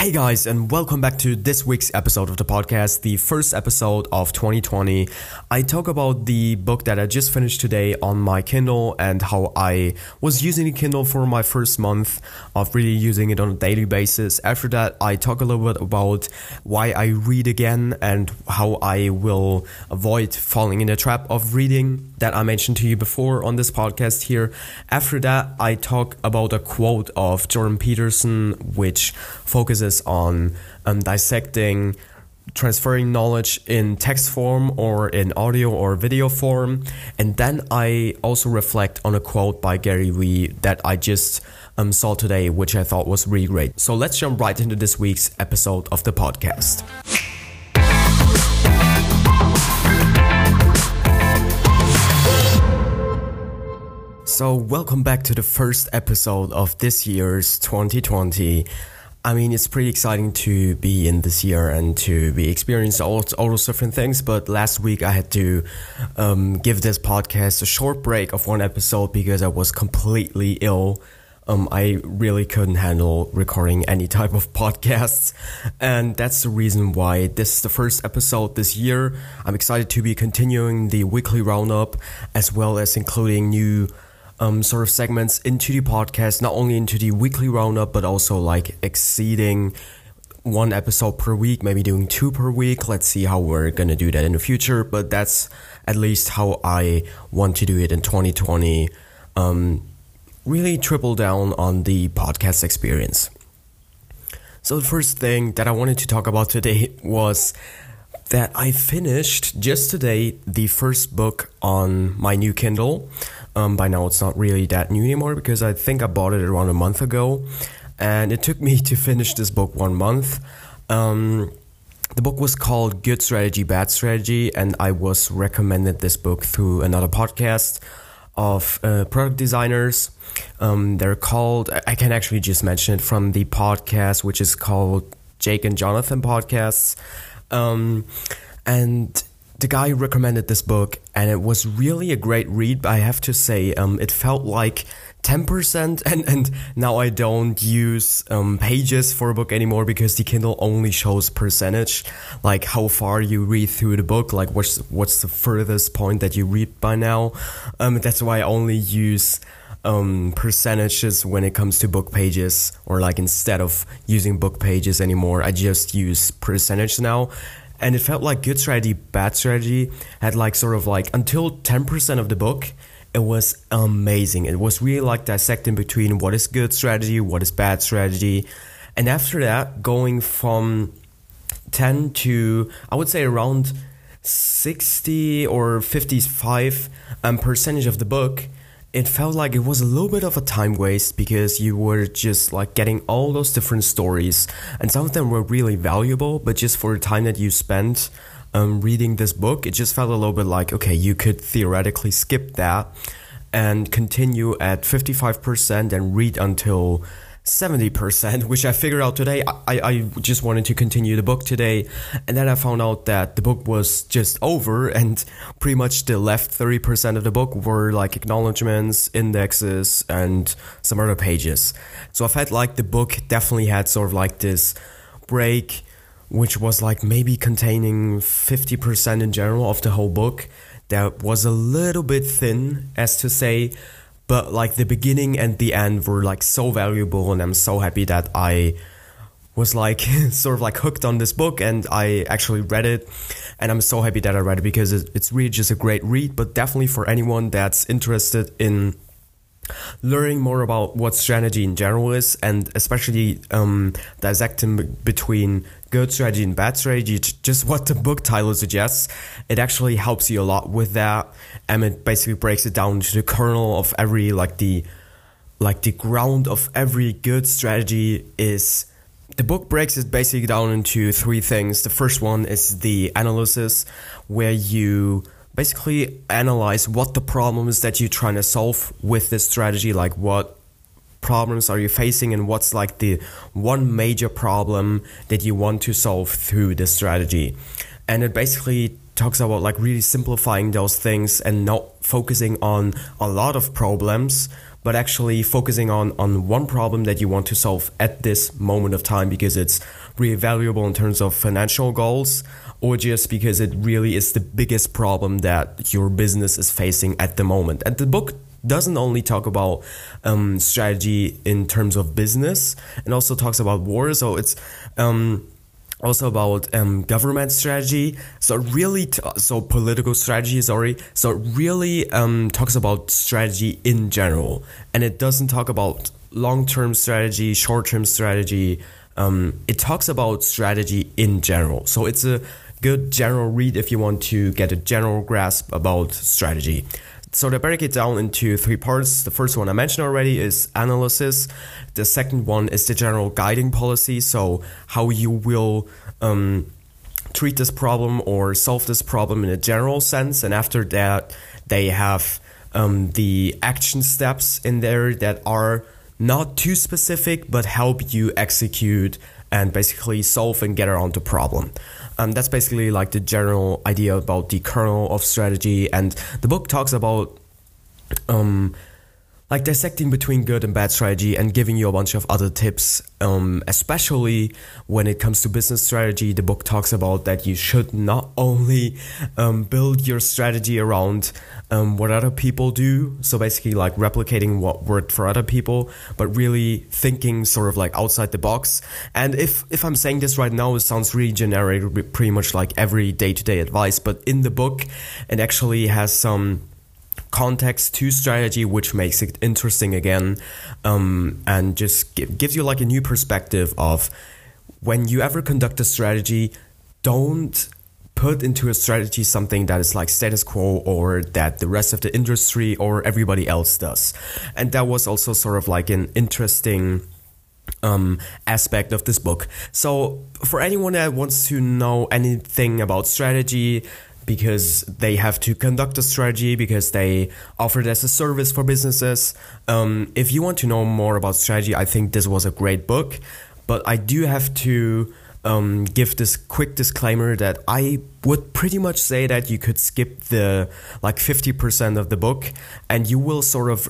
Hey guys, and welcome back to this week's episode of the podcast, the first episode of 2020. I talk about the book that I just finished today on my Kindle and how I was using the Kindle for my first month of really using it on a daily basis. After that, I talk a little bit about why I read again and how I will avoid falling in the trap of reading that I mentioned to you before on this podcast here. After that, I talk about a quote of Jordan Peterson, which focuses on dissecting, transferring knowledge in text form or in audio or video form. And then I also reflect on a quote by Gary Vee that I just saw today, which I thought was really great. So let's jump right into this week's episode of the podcast. So welcome back to the first episode of this year's 2020. I mean, it's pretty exciting to be in this year and to be experiencing all those different things. But last week I had to give this podcast a short break of one episode because I was completely ill. I really couldn't handle recording any type of podcasts. And that's the reason why this is the first episode this year. I'm excited to be continuing the weekly roundup as well as including new sort of segments into the podcast, not only into the weekly roundup, but also like exceeding one episode per week, maybe doing two per week. Let's see how we're gonna do that in the future, but that's at least how I want to do it in 2020. Really triple down on the podcast experience. So the first thing that I wanted to talk about today was that I finished just today the first book on my new Kindle. By now it's not really that new anymore because I think I bought it around a month ago, and it took me to finish this book 1 month. The book was called Good Strategy, Bad Strategy, and I was recommended this book through another podcast of product designers. They're called, I can actually just mention it from the podcast, which is called Jake and Jonathan Podcasts. And the guy recommended this book, and it was really a great read, I have to say. It felt like 10%, and now I don't use pages for a book anymore because the Kindle only shows percentage, like how far you read through the book, like what's the furthest point that you read by now. That's why I only use percentages when it comes to book pages, or like instead of using book pages anymore, I just use percentage now. And it felt like Good Strategy, Bad Strategy had like sort of like until 10% of the book. It was amazing. It was really like dissecting between what is good strategy, what is bad strategy. And after that, going from 10 to, I would say, around 60 or 55 percentage of the book, it felt like it was a little bit of a time waste because you were just like getting all those different stories, and some of them were really valuable, but just for the time that you spent reading this book, it just felt a little bit like, okay, you could theoretically skip that and continue at 55% and read until 70%, which I figured out today. I just wanted to continue the book today, and then I found out that the book was just over, and pretty much the left 30% of the book were like acknowledgements, indexes, and some other pages. So I felt like the book definitely had sort of like this break, which was like maybe containing 50% in general of the whole book. That was a little bit thin, as to say. But like the beginning and the end were like so valuable, and I'm so happy that I was like sort of like hooked on this book, and I actually read it, and I'm so happy that I read it because it's really just a great read. But definitely for anyone that's interested in learning more about what strategy in general is, and especially dissecting between good strategy and bad strategy, just what the book title suggests, it actually helps you a lot with that. And it basically breaks it down to the kernel of every, like the ground of every good strategy is, the book breaks it basically down into three things. The first one is the analysis, where you basically analyze what the problem is that you're trying to solve with this strategy, like what problems are you facing and what's like the one major problem that you want to solve through this strategy. And it basically talks about like really simplifying those things and not focusing on a lot of problems, but actually focusing on one problem that you want to solve at this moment of time, because it's really valuable in terms of financial goals, or just because it really is the biggest problem that your business is facing at the moment. And the book doesn't only talk about strategy in terms of business, and also talks about war. So it's also about government strategy. So really, political strategy, sorry. So it really talks about strategy in general, and it doesn't talk about long-term strategy, short-term strategy. It talks about strategy in general. So it's a good general read if you want to get a general grasp about strategy. So they break it down into three parts. The first one I mentioned already is analysis. The second one is the general guiding policy. So how you will treat this problem or solve this problem in a general sense. And after that, they have the action steps in there that are not too specific, but help you execute and basically solve and get around the problem. That's basically like the general idea about the kernel of strategy. And the book talks about like dissecting between good and bad strategy and giving you a bunch of other tips, especially when it comes to business strategy. The book talks about that you should not only build your strategy around what other people do, so basically like replicating what worked for other people, but really thinking sort of like outside the box. And if I'm saying this right now, it sounds really generic, pretty much like every day-to-day advice, but in the book it actually has some context to strategy, which makes it interesting again, and just gives you like a new perspective of when you ever conduct a strategy, don't put into a strategy something that is like status quo or that the rest of the industry or everybody else does. And that was also sort of like an interesting aspect of this book. So for anyone that wants to know anything about strategy, because they have to conduct a strategy, because they offer it as a service for businesses. If you want to know more about strategy, I think this was a great book. But I do have to give this quick disclaimer that I would pretty much say that you could skip the like 50% of the book, and you will sort of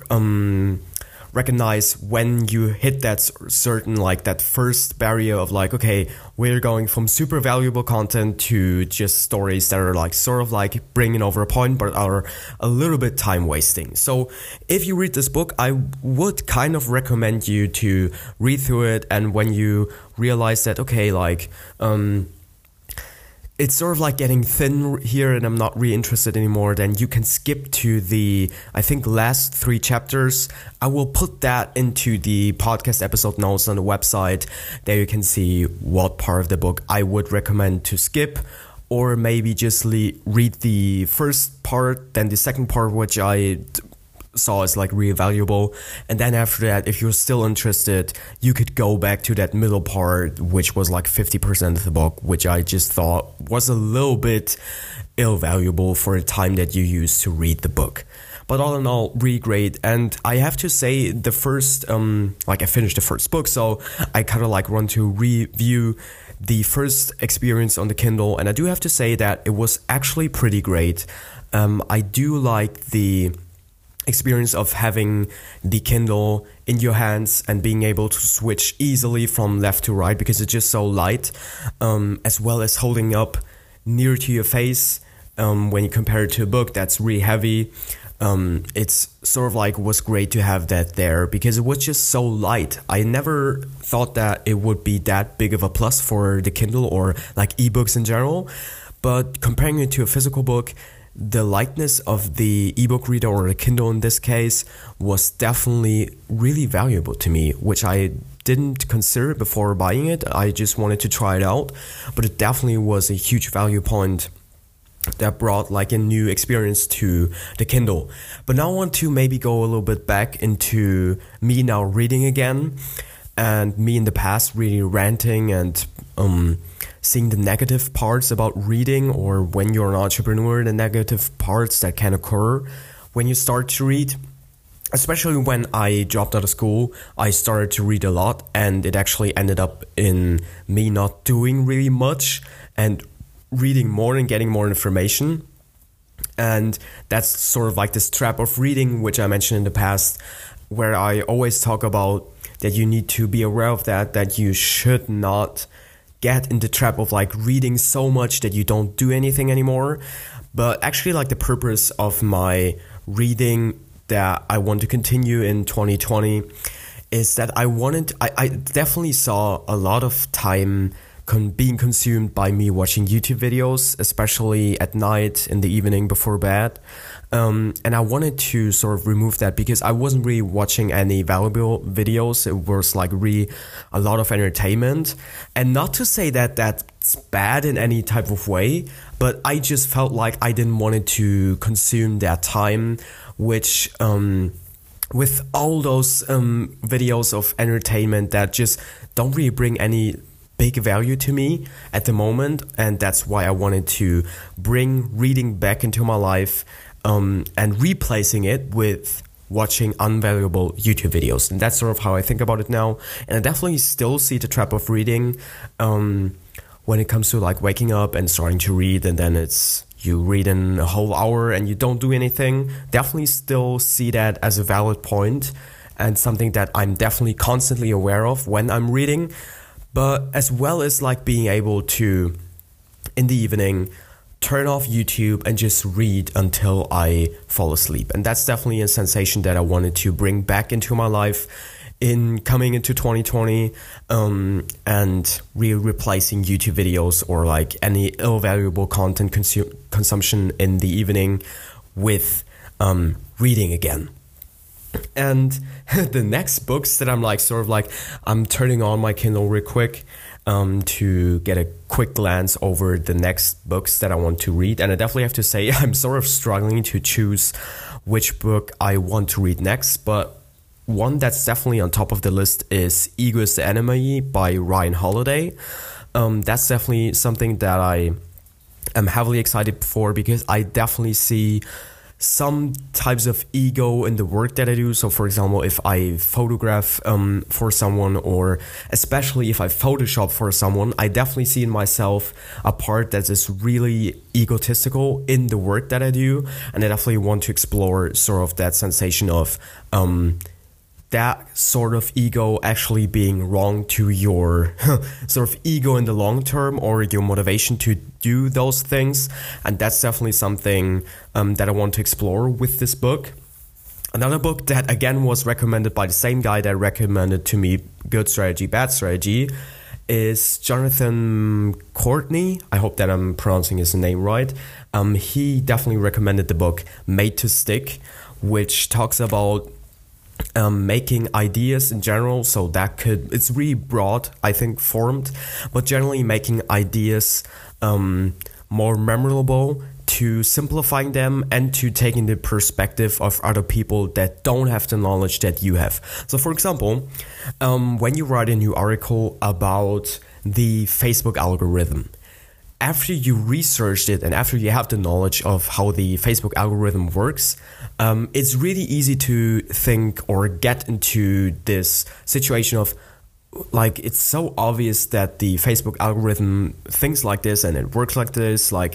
recognize when you hit that certain, like that first barrier of like, okay, we're going from super valuable content to just stories that are like sort of like bringing over a point, but are a little bit time wasting. So if you read this book, I would kind of recommend you to read through it. And when you realize that, okay, like, it's sort of like getting thin here and I'm not really interested anymore, then you can skip to the, I think, last three chapters. I will put that into the podcast episode notes on the website. There you can see what part of the book I would recommend to skip, or maybe just read the first part, then the second part, which I saw as like really valuable. And then after that, if you're still interested, you could go back to that middle part, which was like 50% of the book, which I just thought was a little bit ill-valuable for the time that you used to read the book. But all in all, really great. And I have to say, the first, I finished the first book, so I kind of like want to review the first experience on the Kindle. And I do have to say that it was actually pretty great. I do like the experience of having the Kindle in your hands and being able to switch easily from left to right, because it's just so light, as well as holding up near to your face. When you compare it to a book that's really heavy, it's sort of like was great to have that there, because it was just so light. I never thought that it would be that big of a plus for the Kindle or like ebooks in general, but comparing it to a physical book, the lightness of the ebook reader, or the Kindle in this case, was definitely really valuable to me, which I didn't consider before buying it. I just wanted to try it out, but it definitely was a huge value point that brought like a new experience to the Kindle. But now I want to maybe go a little bit back into me now reading again, and me in the past really ranting and seeing the negative parts about reading, or when you're an entrepreneur, the negative parts that can occur when you start to read. Especially when I dropped out of school, I started to read a lot, and it actually ended up in me not doing really much and reading more and getting more information. And that's sort of like this trap of reading, which I mentioned in the past. where I always talk about that you need to be aware of that, that you should not get in the trap of like reading so much that you don't do anything anymore. But actually, like, the purpose of my reading that I want to continue in 2020 is that I definitely saw a lot of time being consumed by me watching YouTube videos, especially at night, in the evening before bed. And I wanted to sort of remove that because I wasn't really watching any valuable videos. It was like really a lot of entertainment. And not to say that that's bad in any type of way, but I just felt like I didn't want it to consume that time, which with all those videos of entertainment that just don't really bring any big value to me at the moment. And that's why I wanted to bring reading back into my life, and replacing it with watching unvaluable YouTube videos. And that's sort of how I think about it now. And I definitely still see the trap of reading when it comes to like waking up and starting to read, and then it's you read in a whole hour and you don't do anything. Definitely still see that as a valid point and something that I'm definitely constantly aware of when I'm reading. But as well as like being able to, in the evening, turn off YouTube and just read until I fall asleep. And that's definitely a sensation that I wanted to bring back into my life in coming into 2020, and really replacing YouTube videos or like any ill-valuable content consumption in the evening with reading again. And the next books that I'm like sort of like I'm turning on my Kindle real quick to get a quick glance over the next books that I want to read. And I definitely have to say I'm sort of struggling to choose which book I want to read next. But one that's definitely on top of the list is Ego is the Enemy by Ryan Holiday. That's definitely something that I am heavily excited for because I definitely see some types of ego in the work that I do. So for example, if I photograph for someone, or especially if I Photoshop for someone, I definitely see in myself a part that is really egotistical in the work that I do. And I definitely want to explore sort of that sensation of that sort of ego actually being wrong to your sort of ego in the long term, or your motivation to do those things. And that's definitely something that I want to explore with this book. Another book that again was recommended by the same guy that recommended to me Good Strategy, Bad Strategy is Jonathan Courtney. I hope that I'm pronouncing his name right. He definitely recommended the book Made to Stick, which talks about making ideas in general. So that could, it's really broad, I think, formed, but generally making ideas more memorable, to simplifying them, and to taking the perspective of other people that don't have the knowledge that you have. So for example, when you write a new article about the Facebook algorithm, after you researched it and after you have the knowledge of how the Facebook algorithm works, it's really easy to think or get into this situation of like, it's so obvious that the Facebook algorithm thinks like this and it works like this, like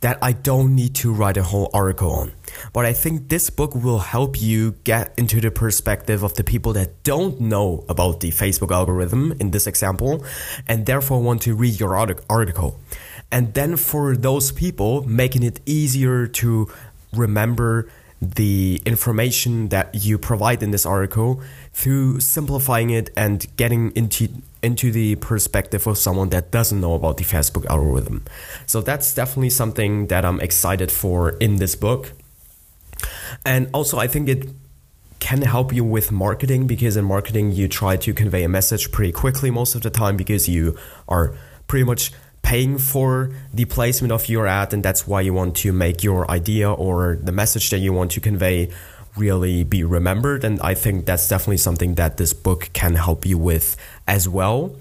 that I don't need to write a whole article on. But I think this book will help you get into the perspective of the people that don't know about the Facebook algorithm in this example, and therefore want to read your article. And then for those people, making it easier to remember the information that you provide in this article through simplifying it and getting into the perspective of someone that doesn't know about the Facebook algorithm. So that's definitely something that I'm excited for in this book. And also, I think it can help you with marketing, because in marketing, you try to convey a message pretty quickly most of the time, because you are pretty much paying for the placement of your ad, and that's why you want to make your idea or the message that you want to convey really be remembered. And I think that's definitely something that this book can help you with as well.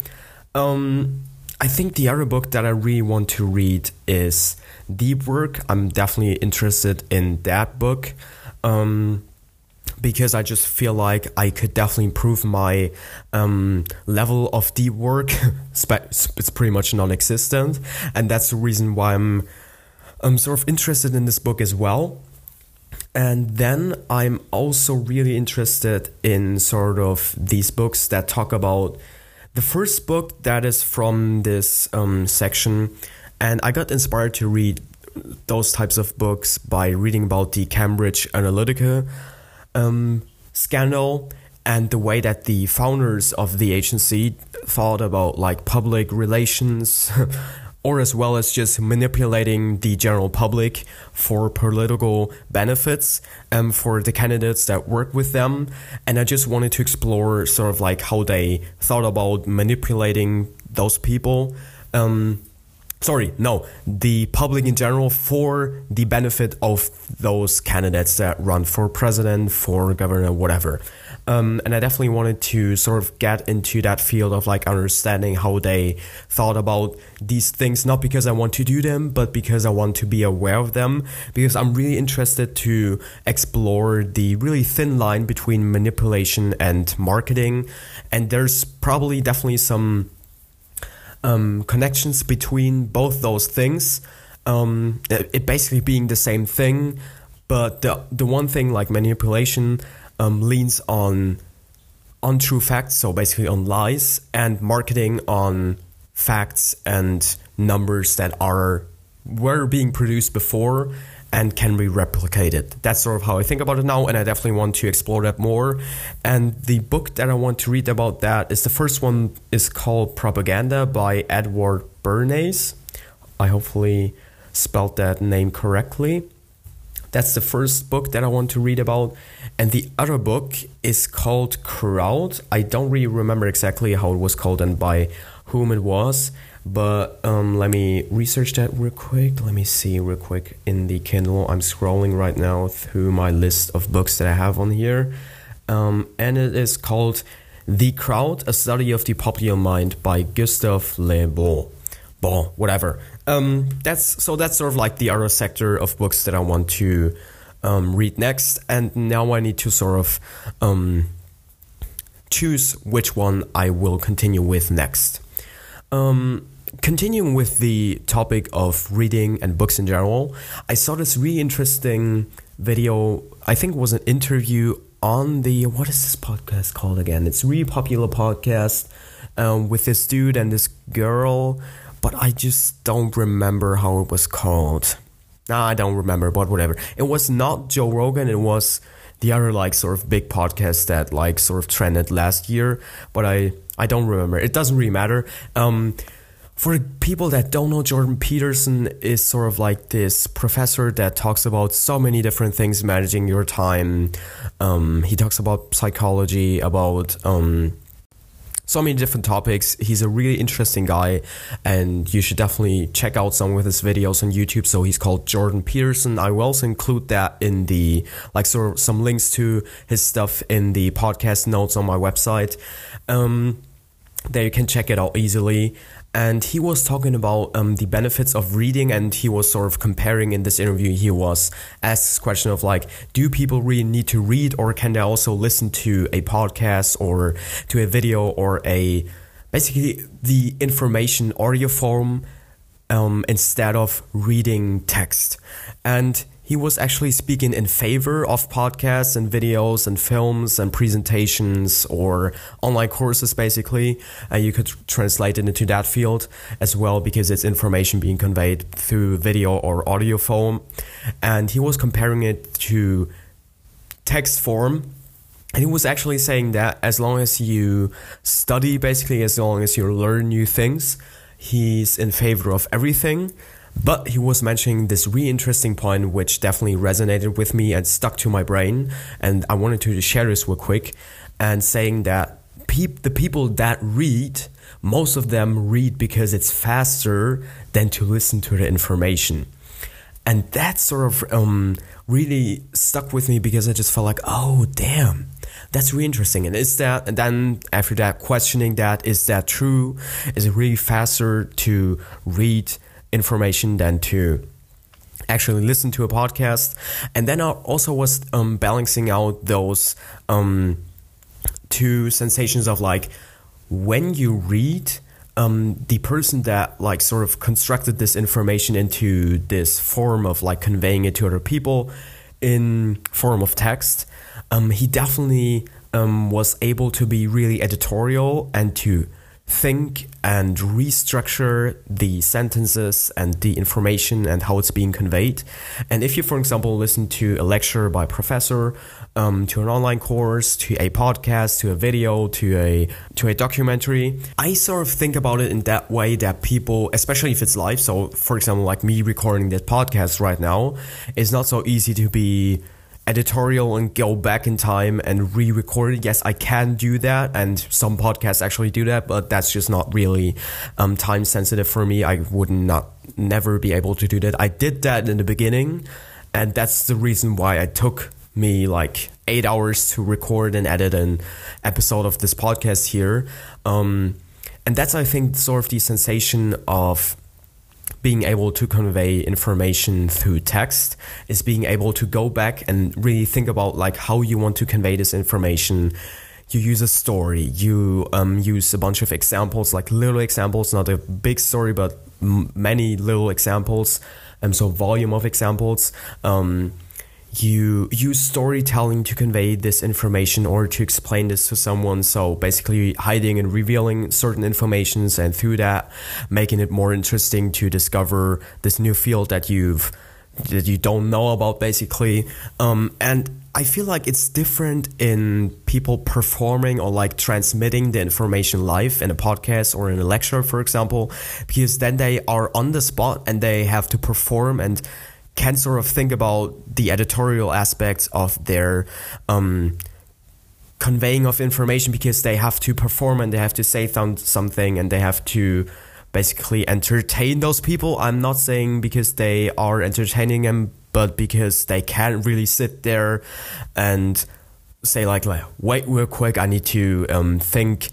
I think the other book that I really want to read is Deep Work. I'm definitely interested in that book because I just feel like I could definitely improve my level of deep work. It's pretty much non-existent. And that's the reason why I'm sort of interested in this book as well. And then I'm also really interested in sort of these books that talk about the first book that is from this section. And I got inspired to read those types of books by reading about the Cambridge Analytica scandal and the way that the founders of the agency thought about like public relations or as well as just manipulating the general public for political benefits for the candidates that work with them. And I just wanted to explore sort of like how they thought about manipulating those people. The public in general for the benefit of those candidates that run for president, for governor, whatever. And I definitely wanted to sort of get into that field of like understanding how they thought about these things, not because I want to do them, but because I want to be aware of them, because I'm really interested to explore the really thin line between manipulation and marketing. And there's probably definitely some connections between both those things, it basically being the same thing, but the one thing, like manipulation, leans on untrue facts, so basically on lies, and marketing on facts and numbers that were being produced before and can be replicated. That's sort of how I think about it now, and I definitely want to explore that more. And the book that I want to read about that is the first one, is called Propaganda by Edward Bernays. I hopefully spelled that name correctly. That's the first book that I want to read about. And the other book is called Crowd. I don't really remember exactly how it was called and by whom it was. But let me research that real quick. Let me see real quick in the Kindle. I'm scrolling right now through my list of books that I have on here. And it is called The Crowd, A Study of the Popular Mind by Gustave Le Bon. Whatever. That's sort of like the other sector of books that I want to read next. And now I need to sort of choose which one I will continue with next. Continuing with the topic of reading and books in general, I saw this really interesting video. I think it was an interview on what is this podcast called again? It's a really popular podcast with this dude and this girl, but I just don't remember how it was called. I don't remember, but whatever. It was not Joe Rogan. It was the other like sort of big podcast that like sort of trended last year, but I don't remember. It doesn't really matter. For people that don't know, Jordan Peterson is sort of like this professor that talks about so many different things, managing your time. He talks about psychology, about so many different topics. He's a really interesting guy, and you should definitely check out some of his videos on YouTube. So he's called Jordan Peterson. I will also include that in the like sort of some links to his stuff in the podcast notes on my website. There you can check it out easily. And he was talking about the benefits of reading, and he was sort of comparing in this interview. He was asked this question of like, do people really need to read, or can they also listen to a podcast or to a video or basically the information audio form instead of reading text? And he was actually speaking in favor of podcasts and videos and films and presentations or online courses, basically. You could translate it into that field as well, because it's information being conveyed through video or audio form. And he was comparing it to text form. And he was actually saying that as long as you study, basically, as long as you learn new things, he's in favor of everything. But he was mentioning this really interesting point, which definitely resonated with me and stuck to my brain. And I wanted to share this real quick, and saying that the people that read, most of them read because it's faster than to listen to the information. And that sort of really stuck with me, because I just felt like, oh, damn, that's really interesting. And then after that, questioning that, is that true? Is it really faster to read information than to actually listen to a podcast? And then I also was balancing out those two sensations of like, when you read, the person that like sort of constructed this information into this form of like conveying it to other people in form of text, he definitely was able to be really editorial and to think and restructure the sentences and the information and how it's being conveyed. And if you, for example, listen to a lecture by a professor, to an online course, to a podcast, to a video, to a documentary, I sort of think about it in that way that people, especially if it's live, so for example, like me recording this podcast right now, it's not so easy to be editorial and go back in time and re-record it. Yes, I can do that, and some podcasts actually do that, but that's just not really time sensitive for me. I would never be able to do that. I did that in the beginning, and that's the reason why it took me like 8 hours to record and edit an episode of this podcast here. And that's, I think, sort of the sensation of being able to convey information through text, is being able to go back and really think about like how you want to convey this information. You use a story, you use a bunch of examples, like little examples, not a big story, but many little examples, and so volume of examples. You use storytelling to convey this information or to explain this to someone. So basically hiding and revealing certain informations, and through that, making it more interesting to discover this new field that you don't know about, basically. And I feel like it's different in people performing or like transmitting the information live in a podcast or in a lecture, for example, because then they are on the spot and they have to perform and can sort of think about the editorial aspects of their conveying of information, because they have to perform and they have to say something and they have to basically entertain those people. I'm not saying because they are entertaining them, but because they can't really sit there and say like wait real quick, I need to think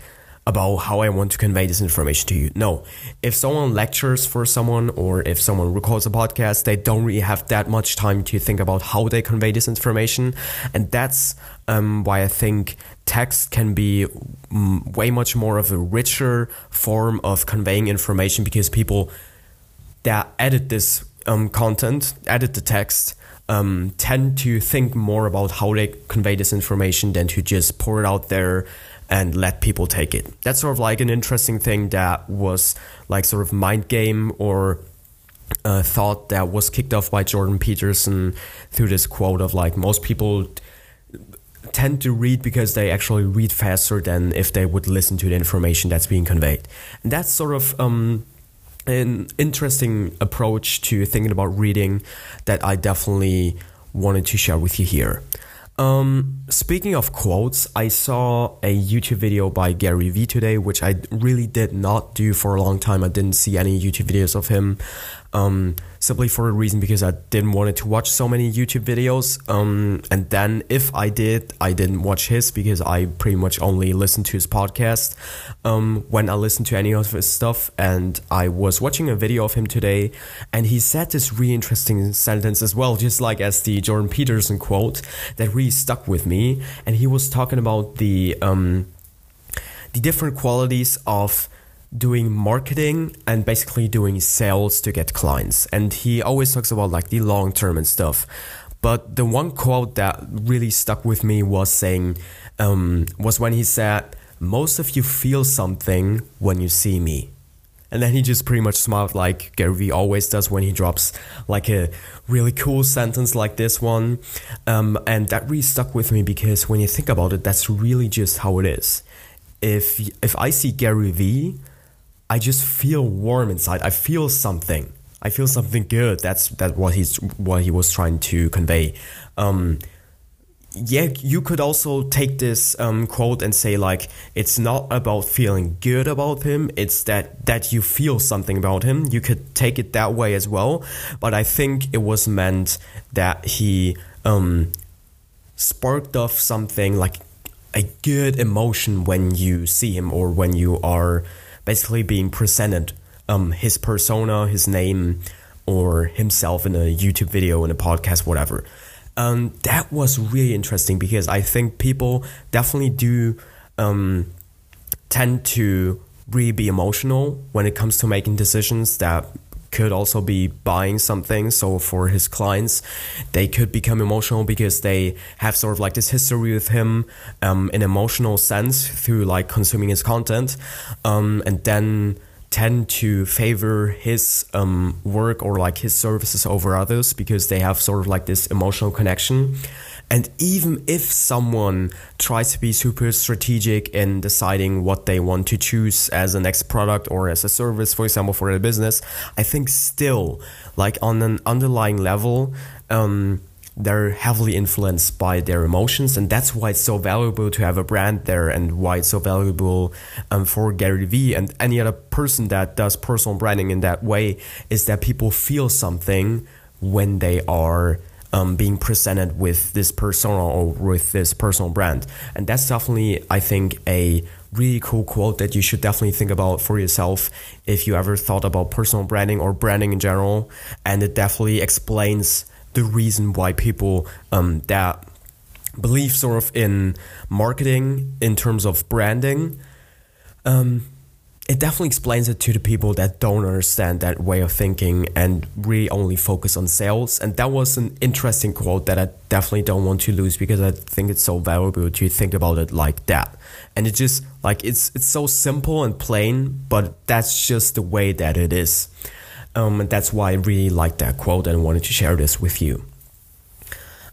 about how I want to convey this information to you. No, if someone lectures for someone or if someone records a podcast, they don't really have that much time to think about how they convey this information. And that's why I think text can be way much more of a richer form of conveying information, because people that edit this content, edit the text, tend to think more about how they convey this information than to just pour it out there and let people take it. That's sort of like an interesting thing that was like sort of mind game or a thought that was kicked off by Jordan Peterson through this quote of like, most people tend to read because they actually read faster than if they would listen to the information that's being conveyed. And that's sort of an interesting approach to thinking about reading that I definitely wanted to share with you here. Speaking of quotes, I saw a YouTube video by Gary Vee today, which I really did not do for a long time. I didn't see any YouTube videos of him, simply for a reason, because I didn't want to watch so many YouTube videos. And then if I did, I didn't watch his, because I pretty much only listened to his podcast when I listened to any of his stuff. And I was watching a video of him today, and he said this really interesting sentence as well, just like as the Jordan Peterson quote, that really stuck with me. And he was talking about the different qualities of doing marketing and basically doing sales to get clients. And he always talks about like the long term and stuff. But the one quote that really stuck with me was saying, was when he said, "Most of you feel something when you see me." And then he just pretty much smiled, like Gary Vee always does when he drops like a really cool sentence like this one. And that really stuck with me, because when you think about it, that's really just how it is. If I see Gary Vee, I just feel warm inside. I feel something. I feel something good. That's what he was trying to convey. Yeah, you could also take this quote and say like, it's not about feeling good about him. It's that you feel something about him. You could take it that way as well. But I think it was meant that he sparked off something like a good emotion when you see him, or when you are basically being presented his persona, his name, or himself in a YouTube video, in a podcast, whatever. That was really interesting, because I think people definitely do tend to really be emotional when it comes to making decisions that could also be buying something. So for his clients, they could become emotional because they have sort of like this history with him in emotional sense through like consuming his content, and then tend to favor his work or like his services over others because they have sort of like this emotional connection. And even if someone tries to be super strategic in deciding what they want to choose as a next product or as a service, for example, for a business, I think still like on an underlying level, they're heavily influenced by their emotions. And that's why it's so valuable to have a brand there, and why it's so valuable for Gary Vee and any other person that does personal branding in that way, is that people feel something when they are being presented with this persona or with this personal brand. And that's definitely, I think, a really cool quote that you should definitely think about for yourself if you ever thought about personal branding or branding in general. And it definitely explains the reason why people that believe sort of in marketing in terms of branding, it definitely explains it to the people that don't understand that way of thinking and really only focus on sales. And that was an interesting quote that I definitely don't want to lose, because I think it's so valuable to think about it like that. And it just like, it's so simple and plain, but that's just the way that it is. And that's why I really liked that quote and wanted to share this with you.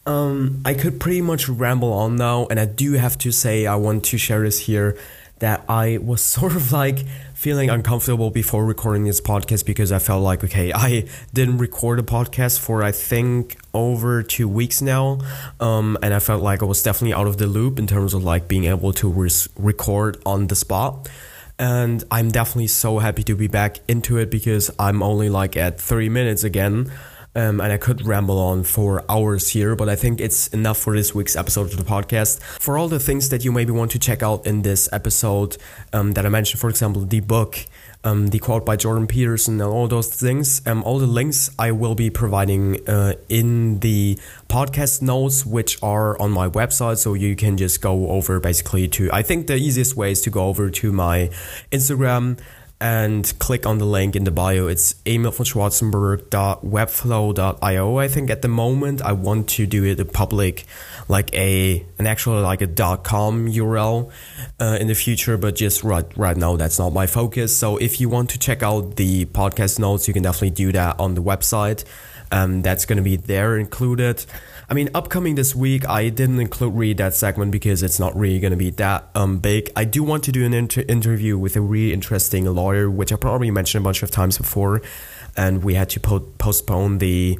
I could pretty much ramble on now, and I do have to say, I want to share this here, that I was sort of like feeling uncomfortable before recording this podcast, because I felt like, okay, I didn't record a podcast for, I think, over 2 weeks now. And I felt like I was definitely out of the loop in terms of like being able to record on the spot. And I'm definitely so happy to be back into it, because I'm only like at 30 minutes again. And I could ramble on for hours here, but I think it's enough for this week's episode of the podcast. For all the things that you maybe want to check out in this episode that I mentioned, for example, the book, the quote by Jordan Peterson, and all those things, all the links I will be providing in the podcast notes, which are on my website. So you can just go over basically to, I think the easiest way is to go over to my Instagram and click on the link in the bio. It's emilvonschwarzenberg.webflow.io. I think at the moment I want to do it a public, like an actual like a .com URL in the future, but just right now that's not my focus. So if you want to check out the podcast notes, you can definitely do that on the website. That's going to be there included. I mean, upcoming this week, I didn't include really that segment because it's not really going to be that big. I do want to do an interview with a really interesting lawyer, which I probably mentioned a bunch of times before. And we had to postpone the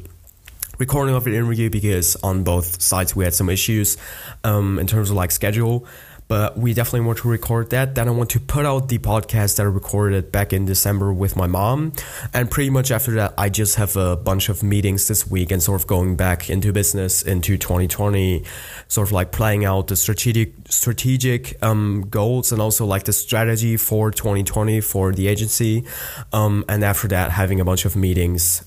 recording of the interview because on both sides we had some issues in terms of like schedule. But we definitely want to record that. Then I want to put out the podcast that I recorded back in December with my mom. And pretty much after that, I just have a bunch of meetings this week and sort of going back into business into 2020, sort of like playing out the strategic goals and also like the strategy for 2020 for the agency. And after that, having a bunch of meetings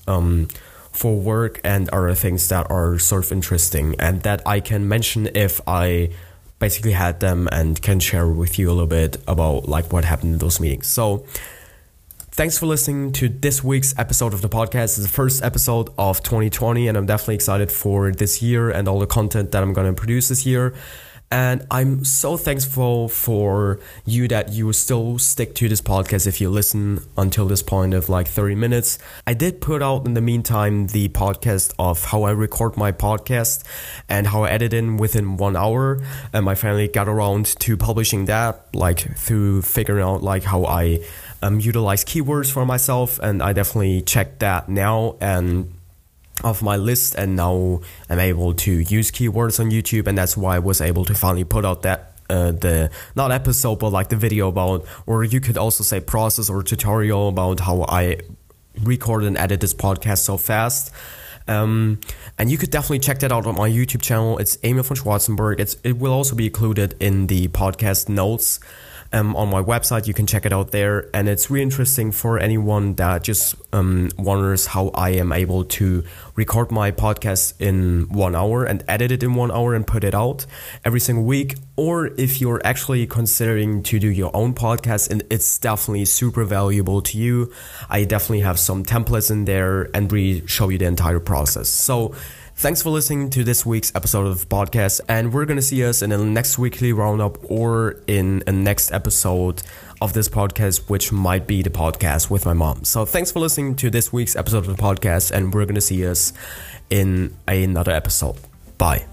for work and other things that are sort of interesting and that I can mention if I basically had them and can share with you a little bit about like what happened in those meetings. So thanks for listening to this week's episode of the podcast. It's the first episode of 2020, and I'm definitely excited for this year and all the content that I'm going to produce this year. And I'm so thankful for you that you still stick to this podcast if you listen until this point of like 30 minutes. I did put out in the meantime the podcast of how I record my podcast and how I edit in within 1 hour. And my family got around to publishing that, like through figuring out like how I utilize keywords for myself. And I definitely checked that now and of my list, and now I'm able to use keywords on YouTube, and that's why I was able to finally put out that the not episode but like the video about, or you could also say process or tutorial about how I record and edit this podcast so fast. And you could definitely check that out on my YouTube channel. It's Emil von Schwarzenberg. It will also be included in the podcast notes. on my website. You can check it out there. And it's really interesting for anyone that just wonders how I am able to record my podcast in 1 hour and edit it in 1 hour and put it out every single week. Or if you're actually considering to do your own podcast, and it's definitely super valuable to you. I definitely have some templates in there and really show you the entire process. So thanks for listening to this week's episode of the podcast, and we're going to see us in the next weekly roundup or in a next episode of this podcast, which might be the podcast with my mom. So thanks for listening to this week's episode of the podcast, and we're going to see us in another episode. Bye.